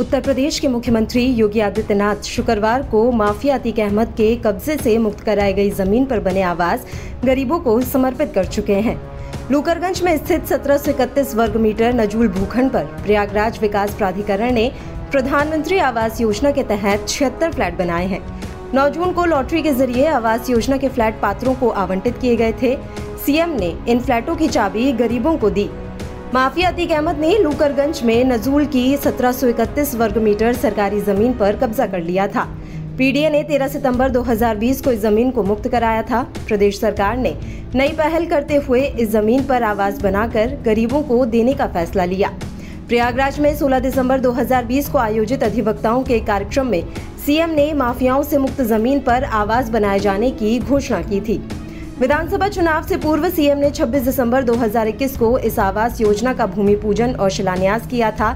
उत्तर प्रदेश के मुख्यमंत्री योगी आदित्यनाथ शुक्रवार को माफिया अतीक अहमद के कब्जे से मुक्त कराई गई जमीन पर बने आवास गरीबों को समर्पित कर चुके हैं। लूकरगंज में स्थित 1731 वर्ग मीटर नजूल भूखंड पर प्रयागराज विकास प्राधिकरण ने प्रधानमंत्री आवास योजना के तहत 76 फ्लैट बनाए हैं। 9 जून को लॉटरी के जरिए आवास योजना के फ्लैट पात्रों को आवंटित किए गए थे। सीएम ने इन फ्लैटों की चाबी गरीबों को दी। माफिया अतीक अहमद ने लूकरगंज में नजूल की 1731 वर्ग मीटर सरकारी जमीन पर कब्जा कर लिया था। पीडीए ने 13 सितंबर 2020 को इस जमीन को मुक्त कराया था। प्रदेश सरकार ने नई पहल करते हुए इस जमीन पर आवास बनाकर गरीबों को देने का फैसला लिया। प्रयागराज में 16 दिसंबर 2020 को आयोजित अधिवक्ताओं के कार्यक्रम में सीएम ने माफियाओं से मुक्त जमीन पर आवास बनाए जाने की घोषणा की थी। विधानसभा चुनाव से पूर्व सीएम ने 26 दिसंबर 2021 को इस आवास योजना का भूमि पूजन और शिलान्यास किया था।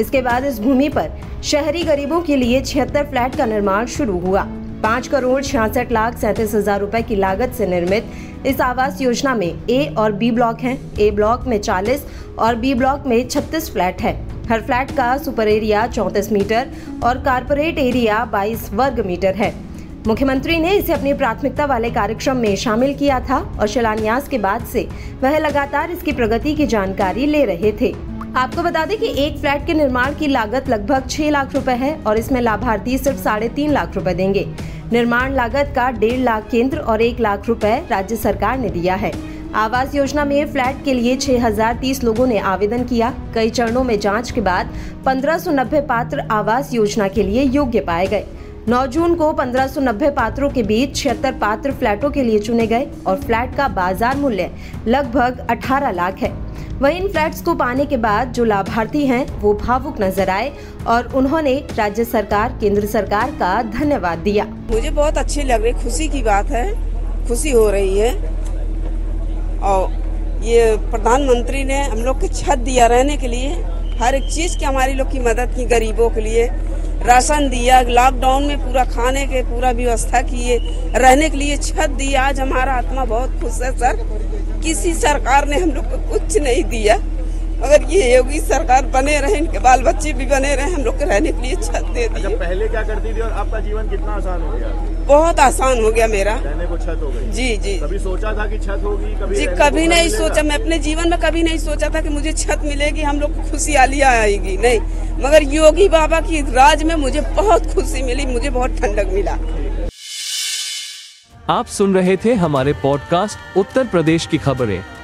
इसके बाद इस भूमि पर शहरी गरीबों के लिए 76 फ्लैट का निर्माण शुरू हुआ। 5,66,37,000 रूपए की लागत से निर्मित इस आवास योजना में ए और बी ब्लॉक हैं। ए ब्लॉक में 40 और बी ब्लॉक में 36 फ्लैट है। हर फ्लैट का सुपर एरिया 34 मीटर और कारपोरेट एरिया 22 वर्ग मीटर है। मुख्यमंत्री ने इसे अपनी प्राथमिकता वाले कार्यक्रम में शामिल किया था और शिलान्यास के बाद से वह लगातार इसकी प्रगति की जानकारी ले रहे थे। आपको बता दें कि एक फ्लैट के निर्माण की लागत लगभग 6 लाख रुपए है और इसमें लाभार्थी सिर्फ 3.5 लाख रुपए देंगे। निर्माण लागत का 1.5 लाख केंद्र और 1 लाख रुपए राज्य सरकार ने दिया है। आवास योजना में फ्लैट के लिए 6,030 लोगों ने आवेदन किया। कई चरणों में जाँच के बाद 1590 पात्र आवास योजना के लिए योग्य पाए गए। 9 जून को 1590 पात्रों के बीच 76 पात्र फ्लैटों के लिए चुने गए और फ्लैट का बाजार मूल्य लगभग 18 लाख है। वहीं इन फ्लैट्स को पाने के बाद जो लाभार्थी हैं वो भावुक नजर आए और उन्होंने राज्य सरकार, केंद्र सरकार का धन्यवाद दिया। मुझे बहुत अच्छी लग रही, खुशी की बात है, खुशी हो रही है। और ये प्रधानमंत्री ने हम लोग को छत दिया रहने के लिए, हर एक चीज की हमारी लोग की मदद की, गरीबों के लिए राशन दिया, लॉकडाउन में पूरा खाने के पूरा व्यवस्था किए, रहने के लिए छत दी। आज हमारा आत्मा बहुत खुश है सर। किसी सरकार ने हम लोग को कुछ नहीं दिया, अगर ये योगी सरकार बने रहे, इनके बाल बच्चे भी बने रहे, हम लोग को रहने के लिए छत दे दी। अच्छा, पहले क्या करती थी और आपका जीवन कितना आसान हो गया? बहुत आसान हो गया मेरा, रहने को छत हो गई। जी जी, कभी सोचा था कि छत होगी? कभी नहीं सोचा, मैं अपने जीवन में कभी नहीं सोचा था कि मुझे छत मिलेगी, हम लोग को खुशहाली आएगी, नहीं। मगर योगी बाबा की राज में मुझे बहुत खुशी मिली, मुझे बहुत ठंडक मिला। आप सुन रहे थे हमारे पॉडकास्ट उत्तर प्रदेश की खबरें।